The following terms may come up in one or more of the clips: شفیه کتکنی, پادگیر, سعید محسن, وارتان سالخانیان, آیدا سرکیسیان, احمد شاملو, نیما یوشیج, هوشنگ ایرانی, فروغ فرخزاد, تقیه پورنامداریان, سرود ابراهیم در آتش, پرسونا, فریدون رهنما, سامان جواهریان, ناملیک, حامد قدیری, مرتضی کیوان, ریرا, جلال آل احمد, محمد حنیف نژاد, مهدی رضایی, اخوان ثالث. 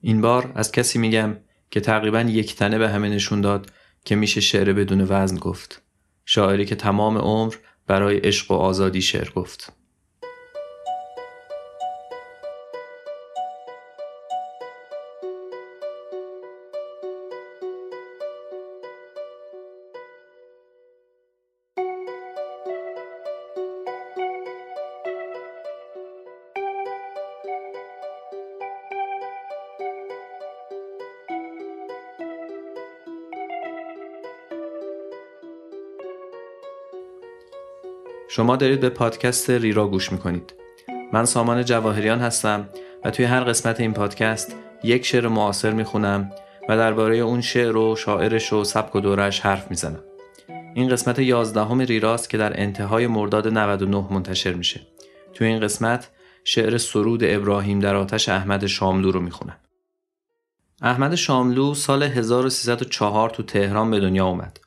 این بار از کسی میگم که تقریباً یک تنه به همه نشون داد که میشه شعر بدون وزن گفت. شاعری که تمام عمر برای عشق و آزادی شعر گفت. شما دارید به پادکست ریرا گوش میکنید. من سامان جواهریان هستم و توی هر قسمت این پادکست یک شعر معاصر میخونم و درباره اون شعر و شاعرش و سبک و دوره‌اش حرف میزنم. این قسمت 11 ریراست که در انتهای مرداد 99 منتشر میشه. توی این قسمت شعر سرود ابراهیم در آتش احمد شاملو رو میخونم. احمد شاملو سال 1304 تو تهران به دنیا اومد.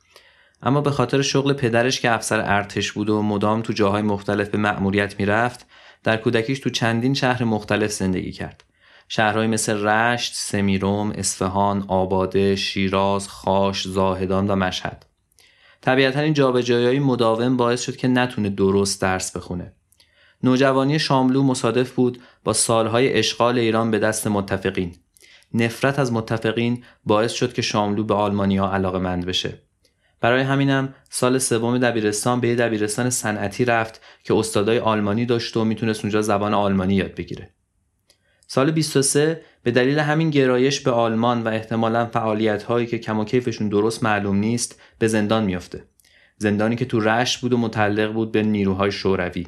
اما به خاطر شغل پدرش که افسر ارتش بود و مدام تو جاهای مختلف به مأموریت میرفت، در کودکیش تو چندین شهر مختلف زندگی کرد. شهرهای مثل رشت، سمیروم، اصفهان، آباده، شیراز، خاش، زاهدان و مشهد. طبیعتاً این جابجایی‌های مداوم باعث شد که نتونه درست درس بخونه. نوجوانی شاملو مصادف بود با سالهای اشغال ایران به دست متفقین. نفرت از متفقین باعث شد که شاملو به آلمانی‌ها علاقه‌مند بشه. برای همینم سال 3 دبیرستان به دبیرستان صنعتی رفت که استادای آلمانی داشت و میتونست اونجا زبان آلمانی یاد بگیره. سال 23 به دلیل همین گرایش به آلمان و احتمالاً فعالیت‌هایی که کم و کیفشون درست معلوم نیست به زندان میافته. زندانی که تو رشت بود و متعلق بود به نیروهای شوروی.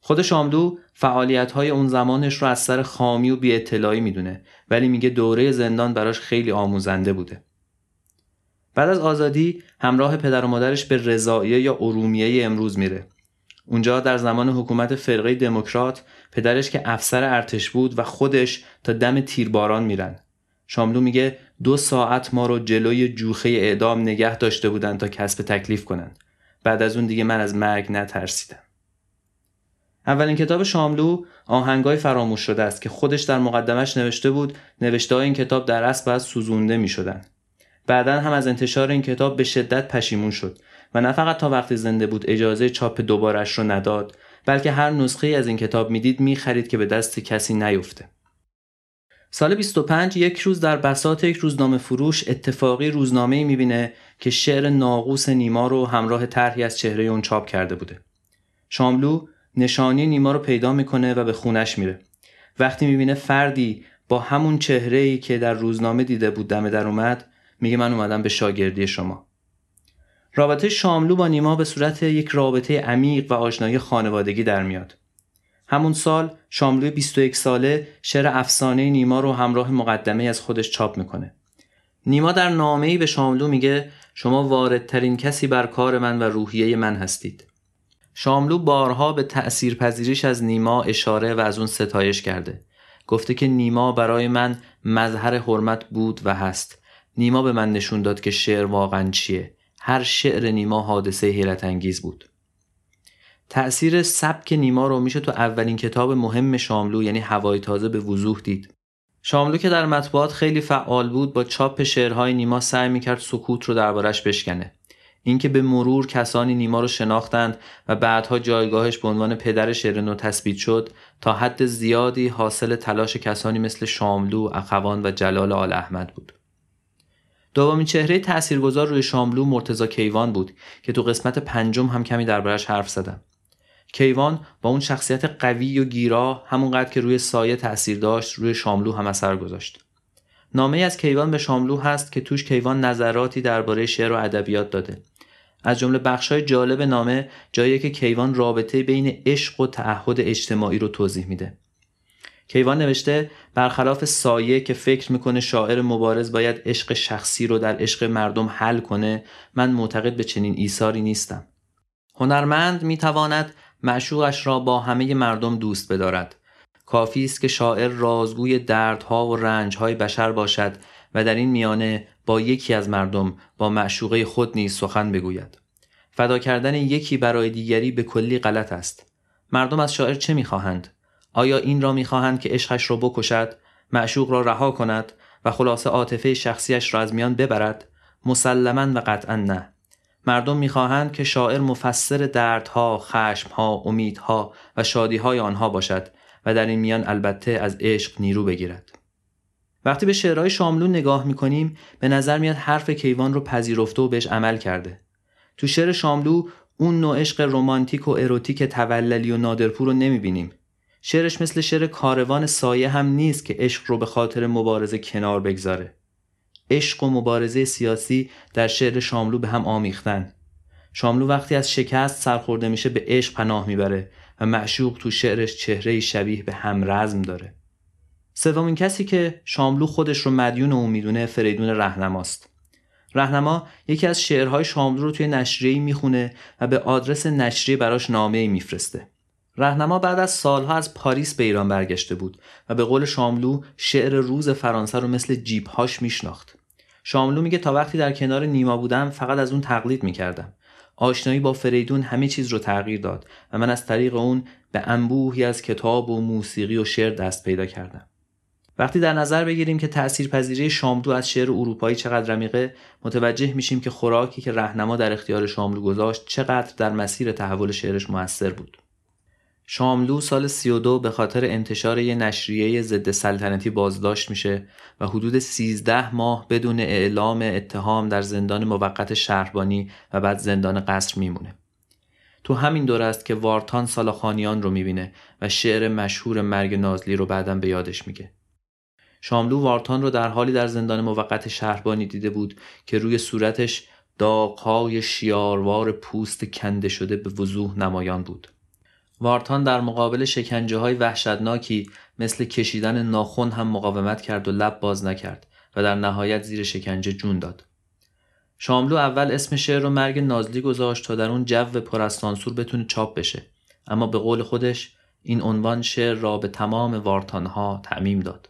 خود شاملو فعالیت‌های اون زمانش رو از سر خامی و بی‌اطلاعی میدونه، ولی میگه دوره زندان براش خیلی آموزنده بوده. بعد از آزادی همراه پدر و مادرش به رضائیه یا ارومیه امروز میره. اونجا در زمان حکومت فرقه دموکرات پدرش که افسر ارتش بود و خودش تا دم تیرباران میرن. شاملو میگه 2 ساعت ما رو جلوی جوخه اعدام نگه داشته بودن تا کسب تکلیف کنن. بعد از اون دیگه من از مرگ نترسیدم. اولین کتاب شاملو آهنگای فراموش شده است که خودش در مقدمش نوشته بود نوشته‌های این کتاب در اصل باید سوزونده می‌شدن. بعدن هم از انتشار این کتاب به شدت پشیمون شد و نه فقط تا وقتی زنده بود اجازه چاپ دوبارش رو نداد، بلکه هر نسخه از این کتاب میدید میخرید که به دست کسی نیفته. سال 25 یک روز در بساط یک روزنامه فروش اتفاقی روزنامه‌ای میبینه که شعر ناقوس نیما رو همراه طرحی از چهره اون چاپ کرده بوده. شاملو نشانی نیما رو پیدا میکنه و به خونش میره. وقتی میبینه فردی با همون چهره‌ای که در روزنامه دیده بود دم در اومد، میگه من اومدم به شاگردی شما. رابطه شاملو با نیما به صورت یک رابطه عمیق و آشنایی خانوادگی در میاد. همون سال شاملو 21 ساله شعر افسانه نیما رو همراه مقدمه از خودش چاپ میکنه. نیما در نامه‌ای به شاملو میگه شما واردترین کسی بر کار من و روحیه من هستید. شاملو بارها به تأثیرپذیریش از نیما اشاره و از اون ستایش کرده. گفته که نیما برای من مظهر حرمت بود و هست. نیما به من نشون داد که شعر واقعا چیه. هر شعر نیما حادثه حیرت انگیز بود. تأثیر سبک نیما رو میشه تو اولین کتاب مهم شاملو یعنی هوای تازه به وضوح دید. شاملو که در مطبوعات خیلی فعال بود با چاپ شعرهای نیما سعی میکرد سکوت رو دربارش بشکنه. اینکه به مرور کسانی نیما رو شناختند و بعدها جایگاهش به عنوان پدر شعر نو تثبیت شد تا حد زیادی حاصل تلاش کسانی مثل شاملو، اخوان و جلال آل احمد بود. دومین چهره تاثیرگذار روی شاملو مرتضی کیوان بود که تو قسمت 5 هم کمی دربارش حرف زدم. کیوان با اون شخصیت قوی و گیرا همونقدر که روی سایه تاثیر داشت روی شاملو هم اثر گذاشت. نامه‌ای از کیوان به شاملو هست که توش کیوان نظراتی درباره شعر و ادبیات داده. از جمله بخش‌های جالب نامه جاییه که کیوان رابطه بین عشق و تعهد اجتماعی رو توضیح میده. کیوان نوشته برخلاف سایه که فکر میکنه شاعر مبارز باید عشق شخصی رو در عشق مردم حل کنه، من معتقد به چنین ایثاری نیستم. هنرمند میتواند معشوقش را با همه مردم دوست بدارد. کافی است که شاعر رازگوی دردها و رنجهای بشر باشد و در این میانه با یکی از مردم با معشوقه خود نیز سخن بگوید. فدا کردن یکی برای دیگری به کلی غلط است. مردم از شاعر چه میخواهند؟ آیا این را می‌خواهند که عشقش را بکشد؟ معشوق را رها کند و خلاصه عاطفه شخصیش را از میان ببرد؟ مسلماً و قطعاً نه. مردم میخواهند که شاعر مفسر دردها، خشمها، امیدها و شادیهای آنها باشد و در این میان البته از عشق نیرو بگیرد. وقتی به شعرهای شاملو نگاه میکنیم به نظر میاد حرف کیوان رو پذیرفته و بهش عمل کرده. تو شعر شاملو اون نوع عشق رمانتیک و اروتیک توللی و نادرپور رو نمیبینیم. شعرش مثل شعر کاروان سایه هم نیست که عشق رو به خاطر مبارزه کنار بگذاره. عشق و مبارزه سیاسی در شعر شاملو به هم آمیختن. شاملو وقتی از شکست سرخورده میشه به عشق پناه میبره و معشوق تو شعرش چهره‌ای شبیه به همرزم داره. سومین کسی که شاملو خودش رو مدیون او میدونه فریدون رهنماست. رهنما یکی از شعرهای شاملو رو توی نشریه‌ای میخونه و به آدرس نشریه براش نامه‌ای میفرسته. رهنما بعد از سالها از پاریس به ایران برگشته بود و به قول شاملو شعر روز فرانسه رو مثل جیبهاش میشناخت. شاملو میگه تا وقتی در کنار نیما بودم فقط از اون تقلید میکردم. آشنایی با فریدون همه چیز رو تغییر داد و من از طریق اون به انبوهی از کتاب و موسیقی و شعر دست پیدا کردم. وقتی در نظر بگیریم که تاثیرپذیری شاملو از شعر اروپایی چقدر عمیقه، متوجه میشیم که خوراکی که رهنما در اختیار شاملو گذاشت چقدر در مسیر تحول شعرش مؤثر بود. شاملو سال 32 به خاطر انتشار یک نشریه ضد سلطنتی بازداشت میشه و حدود 13 ماه بدون اعلام اتهام در زندان موقت شهربانی و بعد زندان قصر میمونه. تو همین دوره است که وارتان سالخانیان رو میبینه و شعر مشهور مرگ نازلی رو بعداً به یادش میگه. شاملو وارتان رو در حالی در زندان موقت شهربانی دیده بود که روی صورتش داغ‌های شیاروار پوست کنده شده به وضوح نمایان بود. وارتان در مقابل شکنجه‌های وحشتناکی مثل کشیدن ناخن هم مقاومت کرد و لب باز نکرد و در نهایت زیر شکنجه جون داد. شاملو اول اسم شعر رو مرگ نازلی گذاشت تا در اون جو پر از سانسور بتونه چاپ بشه، اما به قول خودش این عنوان شعر را به تمام وارتان‌ها تعمیم داد.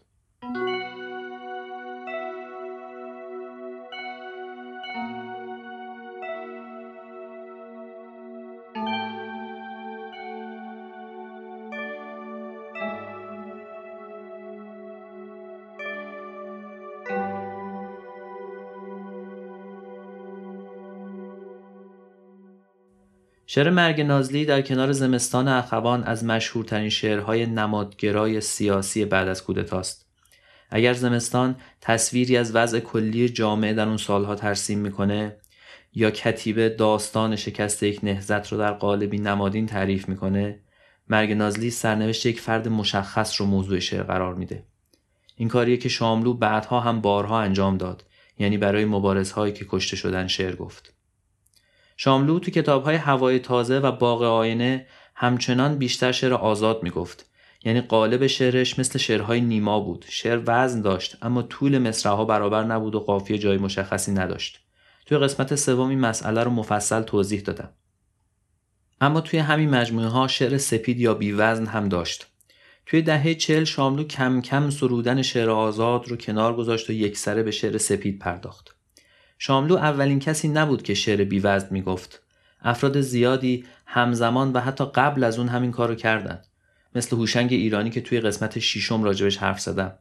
شعر مرگ نازلی در کنار زمستان اخوان از مشهورترین شعرهای نمادگرای سیاسی بعد از کودتاست. اگر زمستان تصویری از وضع کلی جامعه در اون سالها ترسیم میکنه یا کتیبه داستان شکست یک نهضت رو در قالبی نمادین تعریف میکنه، مرگ نازلی سرنوشت یک فرد مشخص رو موضوع شعر قرار میده. این کاریه که شاملو بعدها هم بارها انجام داد، یعنی برای مبارزهایی که کشته شدن شعر گفت. شاملو تو کتاب‌های هوای تازه و باغ آینه همچنان بیشتر شعر آزاد میگفت، یعنی قالب شعرش مثل شعرهای نیما بود. شعر وزن داشت اما طول مصرع‌ها برابر نبود و قافیه جای مشخصی نداشت. توی قسمت سوم این مسئله رو مفصل توضیح دادم. اما توی همین مجموعه ها شعر سپید یا بی وزن هم داشت. توی دهه 40 شاملو کم کم سرودن شعر آزاد رو کنار گذاشت و یکسره به شعر سپید پرداخت. شاملو اولین کسی نبود که شعر بی‌وزن میگفت. افراد زیادی همزمان و حتی قبل از اون همین کارو کردن، مثل هوشنگ ایرانی که توی قسمت 6 راجبش حرف زدم.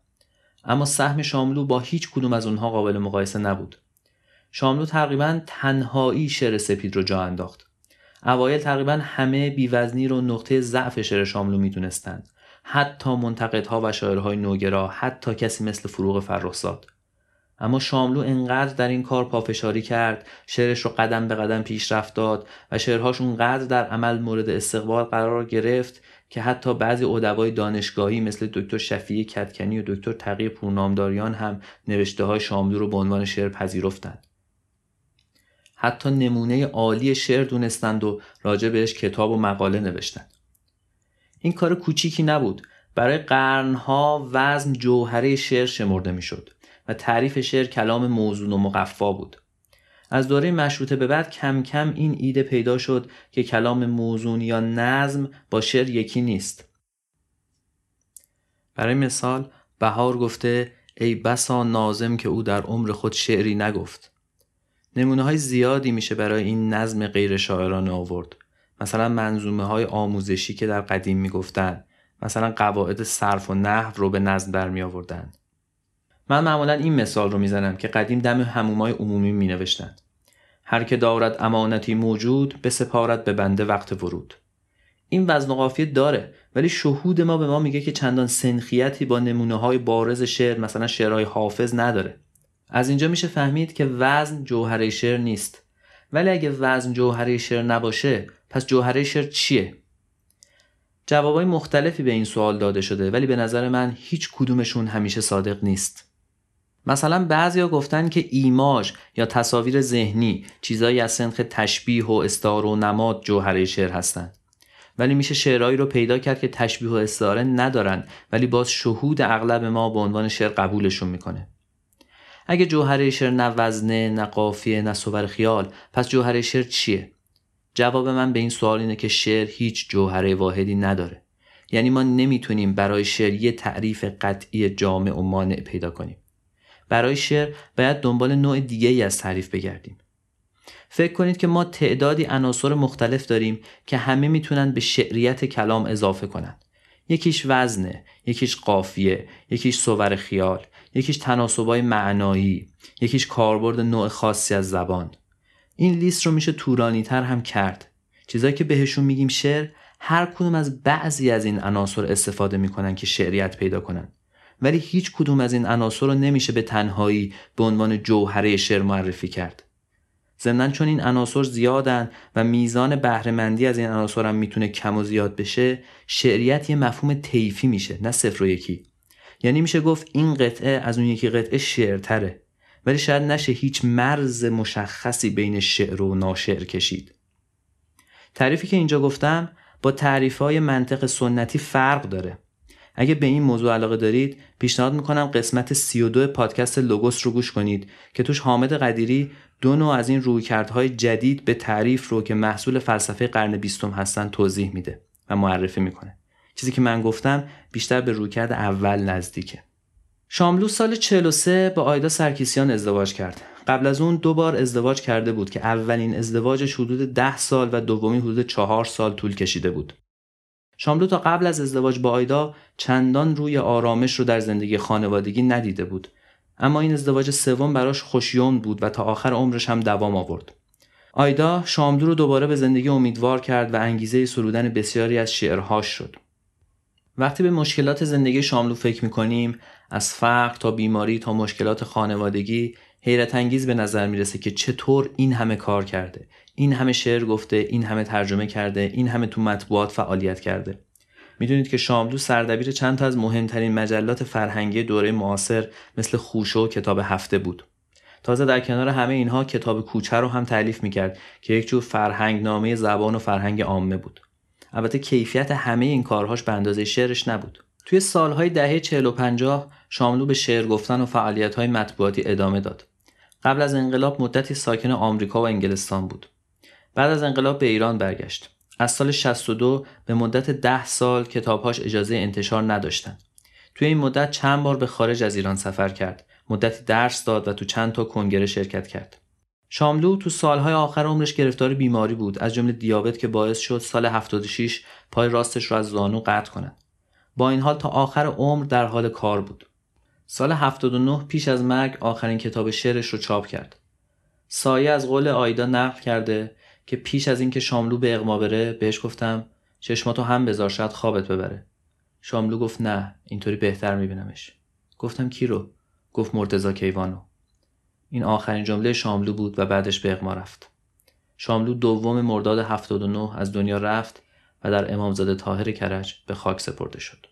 اما سهم شاملو با هیچ کدوم از اونها قابل مقایسه نبود. شاملو تقریباً تنهایی شعر سپید رو جا انداخت. اوایل تقریباً همه بی‌وزنی رو نقطه ضعف شعر شاملو میدونستند، حتی منتقدها و شاعرهای نوگرا، حتی کسی مثل فروغ فرخزاد. اما شاملو انقدر در این کار پافشاری کرد، شعرش رو قدم به قدم پیشرفت داد و شعرهاش اونقدر در عمل مورد استقبال قرار گرفت که حتی بعضی ادبای دانشگاهی مثل دکتر شفیه کتکنی و دکتر تقیه پورنامداریان هم نوشته‌های شاملو رو به عنوان شعر پذیرفتند. حتی نمونه عالی شعر دونستند و راجع بهش کتاب و مقاله نوشتند. این کار کوچیکی نبود. برای قرنها وزن جوهره شعر شمرده میشد و تعریف شعر کلام موزون و مقفا بود. از دوره مشروطه به بعد کم کم این ایده پیدا شد که کلام موزون یا نظم با شعر یکی نیست. برای مثال بهار گفته ای بسا ناظم که او در عمر خود شعری نگفت. نمونه های زیادی میشه برای این نظم غیر شاعرانه آورد، مثلا منظومه های آموزشی که در قدیم میگفتن مثلا قواعد صرف و نحو رو به نظم در می آوردن. من معمولا این مثال رو میزنم که قدیم دم حمومای عمومی می نوشتن: هر که دارد امانتی موجود، به سپارت به بنده وقت ورود. این وزن و قافیه داره، ولی شهود ما به ما میگه که چندان سنخیتی با نمونه‌های بارز شعر، مثلا شعرهای حافظ، نداره. از اینجا میشه فهمید که وزن جوهره شعر نیست. ولی اگه وزن جوهره شعر نباشه، پس جوهره شعر چیه؟ جوابای مختلفی به این سوال داده شده، ولی به نظر من هیچ کدومشون همیشه صادق نیست. مثلا بعضیا گفتن که ایماژ یا تصاویر ذهنی، چیزایی از سنخ تشبیه و استعاره و نماد جوهره شعر هستن. ولی میشه شعرهایی رو پیدا کرد که تشبیه و استعاره ندارن، ولی باز شهود اغلب ما به عنوان شعر قبولشون میکنه. اگه جوهره شعر نه وزنه، نه قافیه، نه صور خیال، پس جوهره شعر چیه؟ جواب من به این سوال اینه که شعر هیچ جوهره واحدی نداره. یعنی ما نمیتونیم برای شعر یه تعریف قطعی جامع و مانع پیدا کنیم. برای شعر باید دنبال نوع دیگه‌ای از تعریف بگردیم. فکر کنید که ما تعدادی عناصر مختلف داریم که همه میتونن به شعریت کلام اضافه کنن. یکیش وزنه، یکیش قافیه، یکیش صور خیال، یکیش تناسبای معنایی، یکیش کاربرد نوع خاصی از زبان. این لیست رو میشه طولانی‌تر هم کرد. چیزایی که بهشون میگیم شعر، هر کدوم از بعضی از این عناصر استفاده میکنن که شعریت پیدا کنن. ولی هیچ کدوم از این عناصر رو نمیشه به تنهایی به عنوان جوهره شعر معرفی کرد. ضمناً چون این عناصر زیادن و میزان بهره‌مندی از این عناصر هم میتونه کم و زیاد بشه، شعریت یه مفهوم طیفی میشه، نه صفر و یکی. یعنی میشه گفت این قطعه از اون یکی قطعه شعرتره، ولی شاید نشه هیچ مرز مشخصی بین شعر و ناشعر کشید. تعریفی که اینجا گفتم با تعریف‌های منطق سنتی فرق داره. اگه به این موضوع علاقه دارید، پیشنهاد میکنم قسمت 32 پادکست لوگوس رو گوش کنید که توش حامد قدیری دو نوع از این رویکردهای جدید به تعریف رو که محصول فلسفه قرن 20 هستن توضیح میده و معرفی میکنه. چیزی که من گفتم بیشتر به رویکرد اول نزدیکه. شاملو سال 43 با آیدا سرکیسیان ازدواج کرد. قبل از اون 2 بار ازدواج کرده بود که اولین ازدواجش حدود 10 سال و دومین حدود 4 سال طول کشیده بود. شاملو تا قبل از ازدواج با آیدا چندان روی آرامش رو در زندگی خانوادگی ندیده بود، اما این ازدواج سوم براش خوشیون بود و تا آخر عمرش هم دوام آورد. آیدا شاملو رو دوباره به زندگی امیدوار کرد و انگیزه سرودن بسیاری از شعرهاش شد. وقتی به مشکلات زندگی شاملو فکر می‌کنیم، از فقر تا بیماری تا مشکلات خانوادگی، حیرت انگیز به نظر میرسه که چطور این همه کار کرده، این همه شعر گفته، این همه ترجمه کرده، این همه تو مطبوعات فعالیت کرده. میدونید که شاملو سردبیر چند تا از مهمترین مجلات فرهنگی دوره معاصر مثل خوشه و کتاب هفته بود. تازه در کنار همه اینها کتاب کوچه رو هم تألیف میکرد که یک جور فرهنگنامه زبان و فرهنگ عامه بود. البته کیفیت همه این کارهاش به اندازه شعرش نبود. توی سالهای دهه 40 و 50 شاملو به شعر گفتن و فعالیت‌های مطبوعاتی ادامه داد. قبل از انقلاب مدتی ساکن آمریکا و انگلستان بود. بعد از انقلاب به ایران برگشت. از سال 62 به مدت 10 سال کتابهاش اجازه انتشار نداشتند. توی این مدت چند بار به خارج از ایران سفر کرد. مدتی درس داد و تو چند تا کنگره شرکت کرد. شاملو تو سالهای آخر عمرش گرفتار بیماری بود، از جمله دیابت که باعث شد سال 76 پای راستش رو از زانو قطع کنه. با این حال تا آخر عمر در حال کار بود. سال 79 پیش از مرگ آخرین کتاب شعرش رو چاپ کرد. سایه از قول آیدا نقل کرده که پیش از اینکه شاملو به اغما بره بهش گفتم چشماتو هم بذار شاید خوابت ببره. شاملو گفت نه، اینطوری بهتر میبینمش. گفتم کی رو؟ گفت مرتضی کیوانو. این آخرین جمله شاملو بود و بعدش به اغما رفت. شاملو 2 مرداد 79 از دنیا رفت و در امامزاده طاهر کرج به خاک سپرده شد.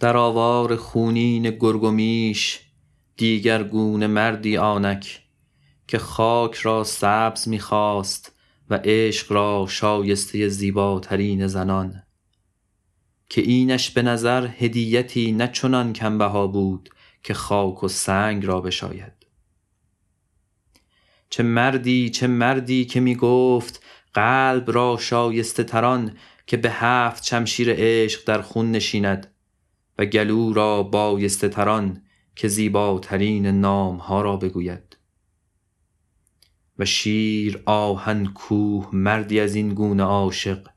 در آوار خونین گرگومیش دیگر گونه مردی آنک که خاک را سبز می‌خواست و عشق را شایسته زیباترین زنان، که اینش به نظر هدیتی نچنان کمبها بود که خاک و سنگ را بشاید. چه مردی که می گفت قلب را شایسته تران که به 7 شمشیر عشق در خون نشیند و گلو را بایسته تران که زیباترین نام ها را بگوید. و شیر آهن کوه مردی از این گونه عاشق،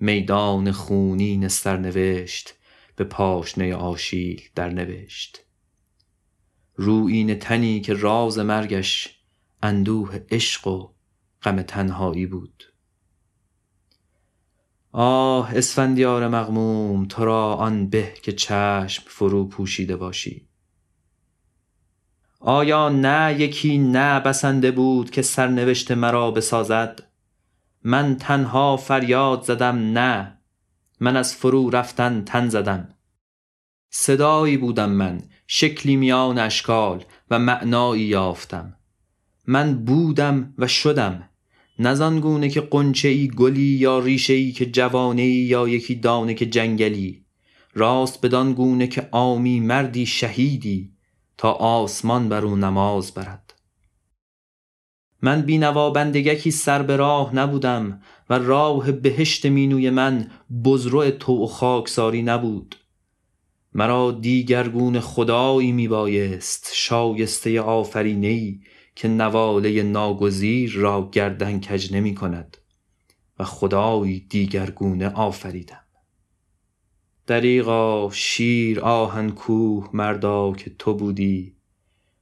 میدان خونین سرنوشت به پاشنه آشیل در نوشت. رویین تنی که راز مرگش اندوه عشق و غم تنهایی بود. آه اسفندیار مغموم، تو را آن به که چشم فرو پوشیده باشی. آیا نه یکی نه بسنده بود که سرنوشت مرا بسازد؟ من تنها فریاد زدم نه، من از فرو رفتن تن زدم. صدایی بودم من، شکلی میان اشکال و معنایی یافتم. من بودم و شدم، نه زانگونه که قنچه‌ای گلی یا ریشه‌ای که جوانه‌ای یا یکی دانه که جنگلی، راست بدان گونه که عامی مردی شهیدی تا آسمان بر او نماز برد. من بینوا بندگکی سر به راه نبودم و راه بهشت مینوی من بزرع تو و خاکساری نبود. مرا دیگرگون خدایی میبایست، شایسته آفرینه‌ای که نواله ناگزیر را گردن کج نمی کند و خدایی دیگرگونه آفریدم. دریغا شیر آهن کوه مردا که تو بودی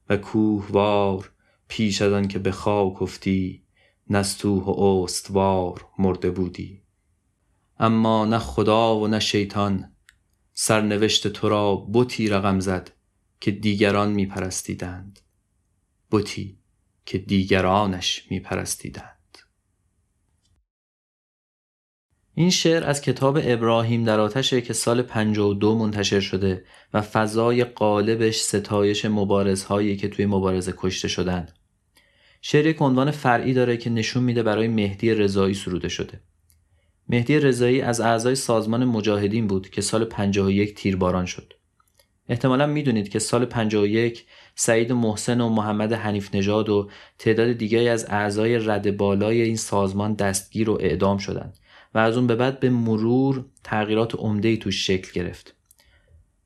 و کوهوار پیش از آن که به خاک افتی نستوه و استوار مرده بودی. اما نه خدا و نه شیطان سرنوشت تو را بتی رقم زد که دیگران می پرستیدند، بتی که دیگرانش میپرستیدند. این شعر از کتاب ابراهیم در آتش که سال 52 منتشر شده و فضای قالبش ستایش مبارزهایی که توی مبارزه کشته شدن. شعر یک عنوان فرعی داره که نشون میده برای مهدی رضایی سروده شده. مهدی رضایی از اعضای سازمان مجاهدین بود که سال 51 تیرباران شد. احتمالا میدونید که سال 51 سعید محسن و محمد حنیف نژاد و تعداد دیگری از اعضای رده بالای این سازمان دستگیر و اعدام شدند و از اون به بعد به مرور تغییرات عمده‌ای توش شکل گرفت.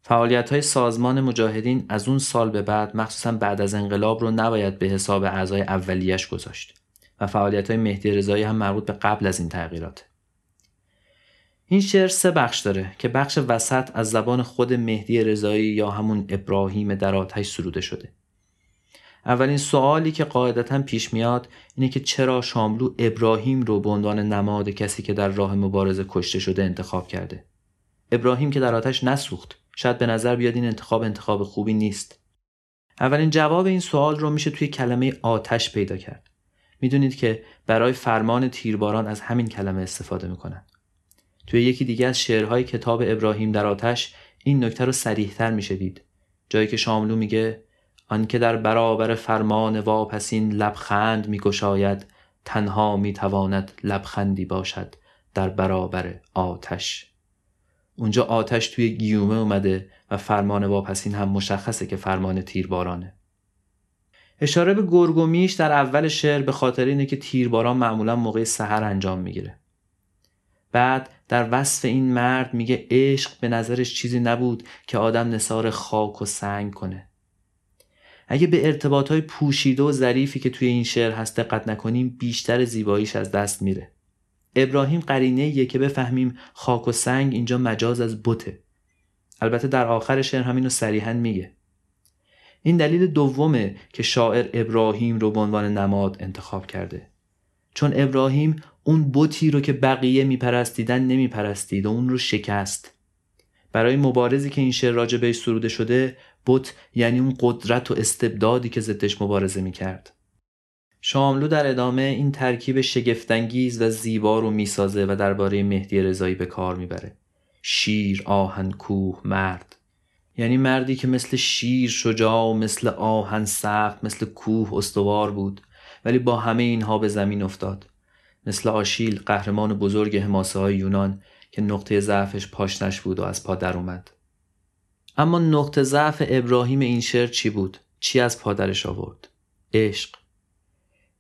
فعالیت‌های سازمان مجاهدین از اون سال به بعد مخصوصا بعد از انقلاب رو نباید به حساب اعضای اولیه‌اش گذاشت و فعالیت‌های مهدی رضایی هم مربوط به قبل از این تغییرات. این شعر 3 بخش داره که بخش وسط از زبان خود مهدی رضایی یا همون ابراهیم در آتش سروده شده. اولین سوالی که قاعدتاً پیش میاد اینه که چرا شاملو ابراهیم رو به عنوان نماد کسی که در راه مبارزه کشته شده انتخاب کرده؟ ابراهیم که در آتش نسوخت، شاید به نظر بیاد این انتخاب خوبی نیست. اولین جواب این سوال رو میشه توی کلمه آتش پیدا کرد. میدونید که برای فرمان تیرباران از همین کلمه استفاده میکنن. توی یکی دیگه از شعرهای کتاب ابراهیم در آتش این نکته رو صریح‌تر میشه دید، جایی که شاملو میگه آن که در برابر فرمان واپسین لبخند میگشاید تنها میتواند لبخندی باشد در برابر آتش. اونجا آتش توی گیومه اومده و فرمان واپسین هم مشخصه که فرمان تیربارانه. اشاره به گرگومیش در اول شعر به خاطر اینه که تیرباران معمولا موقع سحر انجام میگیره. بعد در وصف این مرد میگه عشق به نظرش چیزی نبود که آدم نثار خاک و سنگ کنه. اگه به ارتباطهای پوشیده و ظریفی که توی این شعر هست دقت نکنیم بیشتر زیباییش از دست میره. ابراهیم قرینه‌ایه که بفهمیم خاک و سنگ اینجا مجاز از بته. البته در آخر شعر همینو صریحاً میگه. این دلیل دومه که شاعر ابراهیم رو به عنوان نماد انتخاب کرده. چون ابراهیم اون بتی رو که بقیه میپرستیدن نمیپرستید و اون رو شکست. برای مبارزی که این شعر راجع بهش سروده شده، بت یعنی اون قدرت و استبدادی که ضدش مبارزه میکرد. شاملو در ادامه این ترکیب شگفت‌انگیز و زیبا رو میسازه و درباره مهدی رضایی به کار میبره. شیر آهن کوه مرد، یعنی مردی که مثل شیر شجاع و مثل آهن سخت مثل کوه استوار بود، ولی با همه اینها به زمین افتاد. مثل آشیل قهرمان بزرگ حماسه‌های یونان که نقطه ضعفش پاشنش بود و از پا در اومد. اما نقطه ضعف ابراهیم این شعر چی بود؟ چی از پا درش آورد؟ عشق.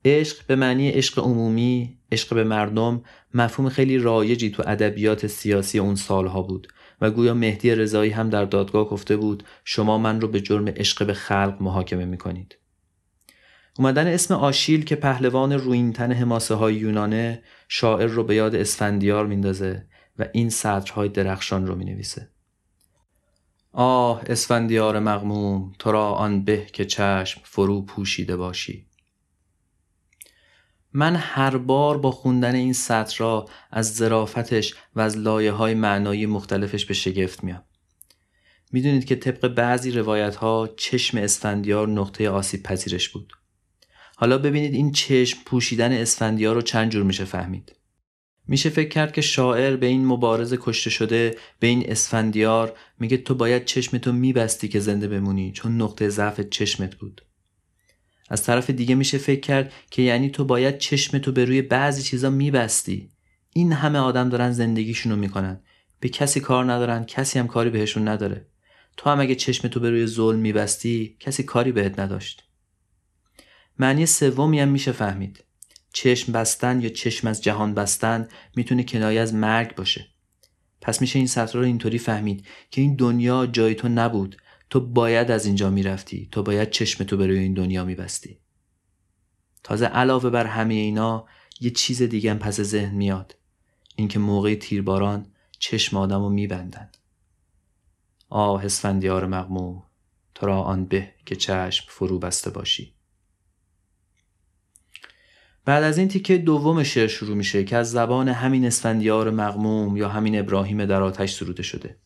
عشق به معنی عشق عمومی، عشق به مردم، مفهوم خیلی رایجی تو ادبیات سیاسی اون سالها بود و گویا مهدی رضایی هم در دادگاه گفته بود شما من رو به جرم عشق به خلق محاکمه می‌کنید. اومدن اسم آشیل که پهلوان رویینتن حماسه‌های یونانه شاعر رو به یاد اسفندیار میندازه و این سطرهای درخشان رو می‌نویسه. آه اسفندیار مغموم، تو را آن به که چشم فرو پوشیده باشی. من هر بار با خوندن این سطرها از ظرافتش و از لایه‌های معنایی مختلفش به شگفت میام. میدونید که طبق بعضی روایت‌ها چشم اسفندیار نقطه آسیب پذیرش بود. حالا ببینید این چشم پوشیدن اسفندیار رو چند جور میشه فهمید. میشه فکر کرد که شاعر به این مبارز کشته شده، به این اسفندیار میگه تو باید چشمتو میبستی که زنده بمونی چون نقطه ضعف چشمت بود. از طرف دیگه میشه فکر کرد که یعنی تو باید چشمتو به روی بعضی چیزا میبستی. این همه آدم دارن زندگیشونو میکنن، به کسی کار ندارن، کسی هم کاری بهشون نداره. تو هم اگه چشمتو به روی ظلم میبستی کسی کاری بهت نداشت. معنی سومی هم میشه فهمید. چشم بستن یا چشم از جهان بستن میتونه کنایه از مرگ باشه. پس میشه این سطر رو اینطوری فهمید که این دنیا جای تو نبود، تو باید از اینجا میرفتی، تو باید چشم تو بروی این دنیا میبستی. تازه علاوه بر همه اینا یه چیز دیگه هم پس ذهن میاد، اینکه موقع تیرباران چشم آدمو میبندن. آه اسفندیار مغموم، تو را آن به که چشم فرو بسته باشی. بعد از این تیکه دوم شعر شروع میشه که از زبان همین اسفندیار مغموم یا همین ابراهیم در آتش سروده شده.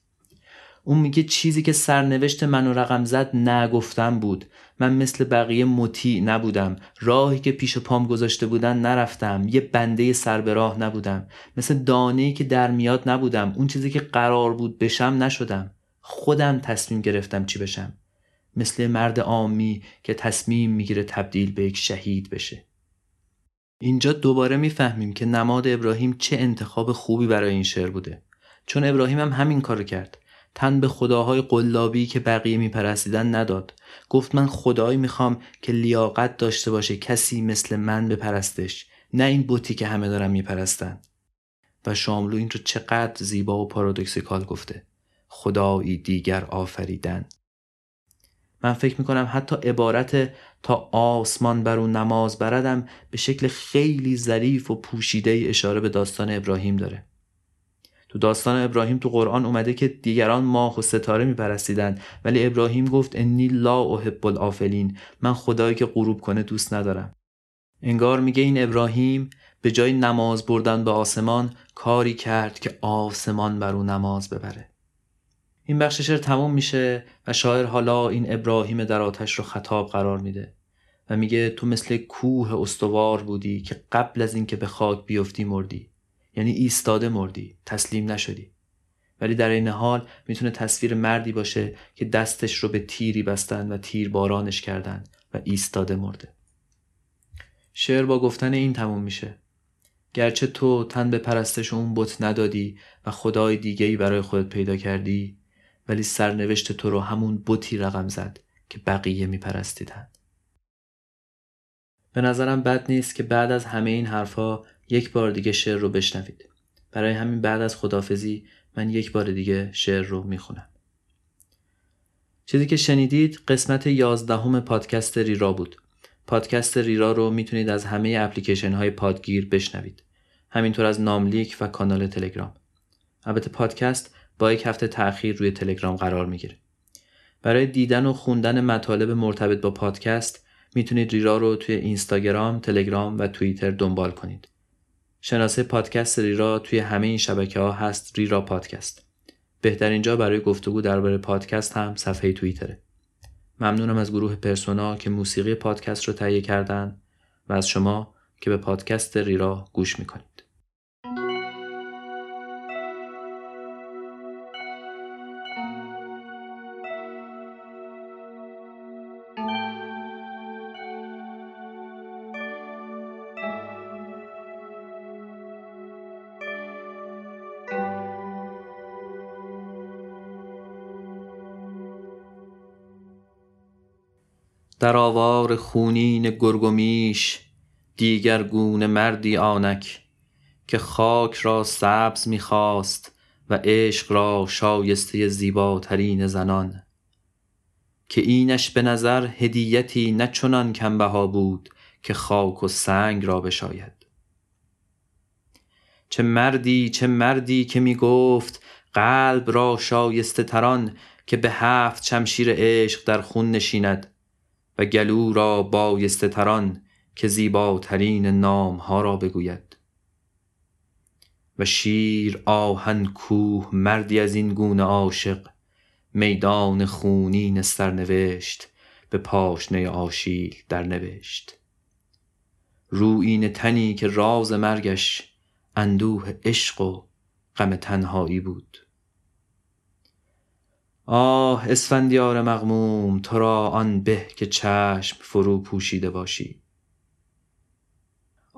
اون میگه چیزی که سرنوشت منو رقم زد نگفتم بود، من مثل بقیه مطیع نبودم، راهی که پیش پام گذاشته بودن نرفتم، یه بنده سر به راه نبودم، مثل دانه‌ای که در میاد نبودم، اون چیزی که قرار بود بشم نشدم، خودم تصمیم گرفتم چی بشم، مثل مرد عامی که تصمیم میگیره تبدیل به یک شهید بشه. اینجا دوباره میفهمیم که نماد ابراهیم چه انتخاب خوبی برای این شعر بوده، چون ابراهیم هم همین کارو کرد. تن به خداهای قلابی که بقیه میپرستیدن نداد، گفت من خدایی میخوام که لیاقت داشته باشه کسی مثل من بپرستش، نه این بتی که همه دارن میپرستن. و شاملو این رو چقدر زیبا و پارادوکسیکال گفته، خدایی دیگر آفریدن. من فکر میکنم حتی عبارت تا آسمان بر او نماز بردم به شکل خیلی ظریف و پوشیده اشاره به داستان ابراهیم داره. تو داستان ابراهیم تو قرآن اومده که دیگران ماه و ستاره میپرستیدن، ولی ابراهیم گفت انی لا احب الافلین، من خدایی که غروب کنه دوست ندارم. انگار میگه این ابراهیم به جای نماز بردن به آسمان کاری کرد که آسمان بر او نماز ببره. این بخش شعر تموم میشه و شاعر حالا این ابراهیم در آتش رو خطاب قرار میده و میگه تو مثل کوه استوار بودی که قبل از اینکه به خاک بیفتی مردی، یعنی ایستاده مردی، تسلیم نشدی. ولی در این حال میتونه تصویر مردی باشه که دستش رو به تیری بستن و تیر بارانش کردن و ایستاده مرده. شعر با گفتن این تموم میشه. گرچه تو تن به پرستش اون بت ندادی و خدای دیگه‌ای برای خودت پیدا کردی، ولی سرنوشت تو رو همون بتی رقم زد که بقیه میپرستیدن. به نظرم بد نیست که بعد از همه این حرفا یک بار دیگه شعر رو بشنوید. برای همین بعد از خداحافظی من یک بار دیگه شعر رو میخونم. چیزی که شنیدید قسمت 11 پادکست ریرا بود. پادکست ریرا رو میتونید از همه اپلیکیشن های پادگیر بشنوید، همینطور از ناملیک و کانال تلگرام. البته پادکست با یک هفته تأخیر روی تلگرام قرار میگیره. برای دیدن و خوندن مطالب مرتبط با پادکست میتونید ریرا رو توی اینستاگرام، تلگرام و توییتر دنبال کنید. شناسه پادکست ریرا توی همه این شبکه‌ها هست ریرا پادکست. بهترین جا برای گفتگو درباره پادکست هم صفحه توییتره. ممنونم از گروه پرسونا که موسیقی پادکست رو تهیه کردن و از شما که به پادکست ریرا گوش میکنید. در آوار خونین گرگومیش دیگرگون مردی آنک که خاک را سبز می‌خواست و عشق را شایسته زیباترین زنان، که اینش به نظر هدیتی نه چنان کمبها بود که خاک و سنگ را بشاید. چه مردی که می گفت قلب را شایسته تران که به 7 شمشیر عشق در خون نشیند و گلو را بایسته تران که زیباترین نام ها را بگوید. و شیر آهن کوه مردی از این گونه عاشق میدان خونین سرنوشت به پاشنه آشیل در نوشت. رویین تنی که راز مرگش اندوه عشق و غم تنهایی بود. آه اسفندیار مغموم، تو را آن به که چشم فرو پوشیده باشی.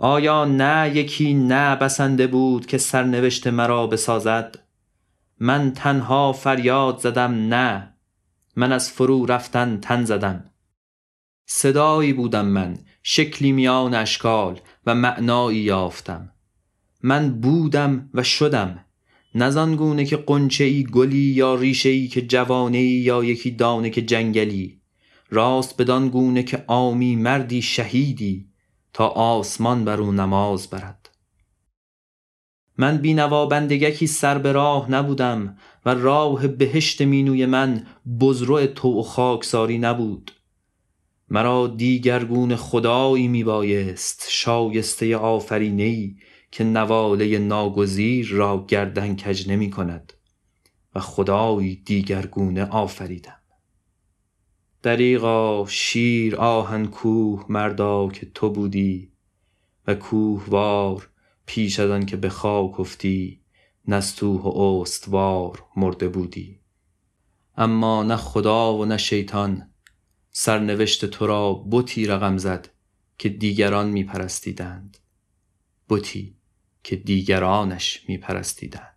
آیا نه یکی نه بسنده بود که سرنوشت مرا بسازد؟ من تنها فریاد زدم نه، من از فرو رفتن تن زدم. صدایی بودم من، شکلی میان اشکال و معنایی یافتم. من بودم و شدم، نزانگونه که قنچه‌ای گلی یا ریشه‌ای که جوانه‌ای یا یکی دانه که جنگلی، راست بدانگونه که عامی مردی شهیدی تا آسمان بر او نماز برد. من بینوا بندگکی سر به راه نبودم و راه بهشت مینوی من بزرع تو و خاکساری نبود. مرا دیگرگون خدایی میبایست، شایسته آفرینه‌ای که نواله ناگزیر را گردن کج نمی کند و خدایی دیگرگونه آفریدم. دریغا شیر آهن کوه مردا که تو بودی و کوهوار پیش از آن که به خاک افتی نستوه و استوار مرده بودی. اما نه خدا و نه شیطان سرنوشت تو را بتی رقم زد که دیگران می پرستیدند، بتی که دیگرانش میپرستیدند.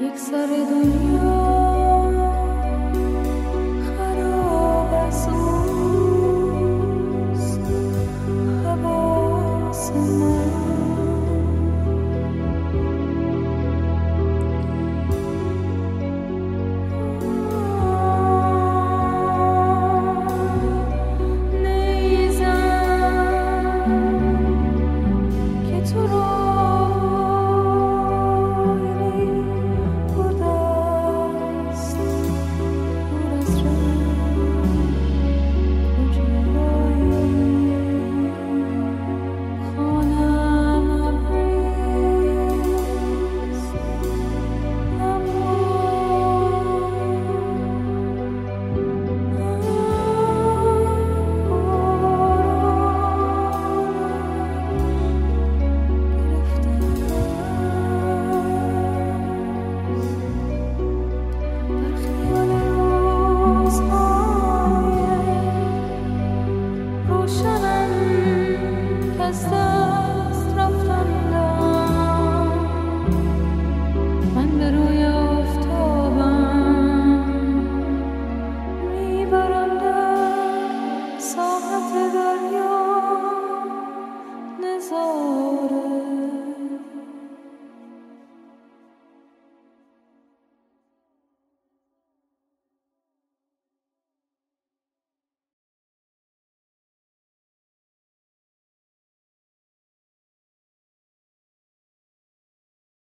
یک سر دنیا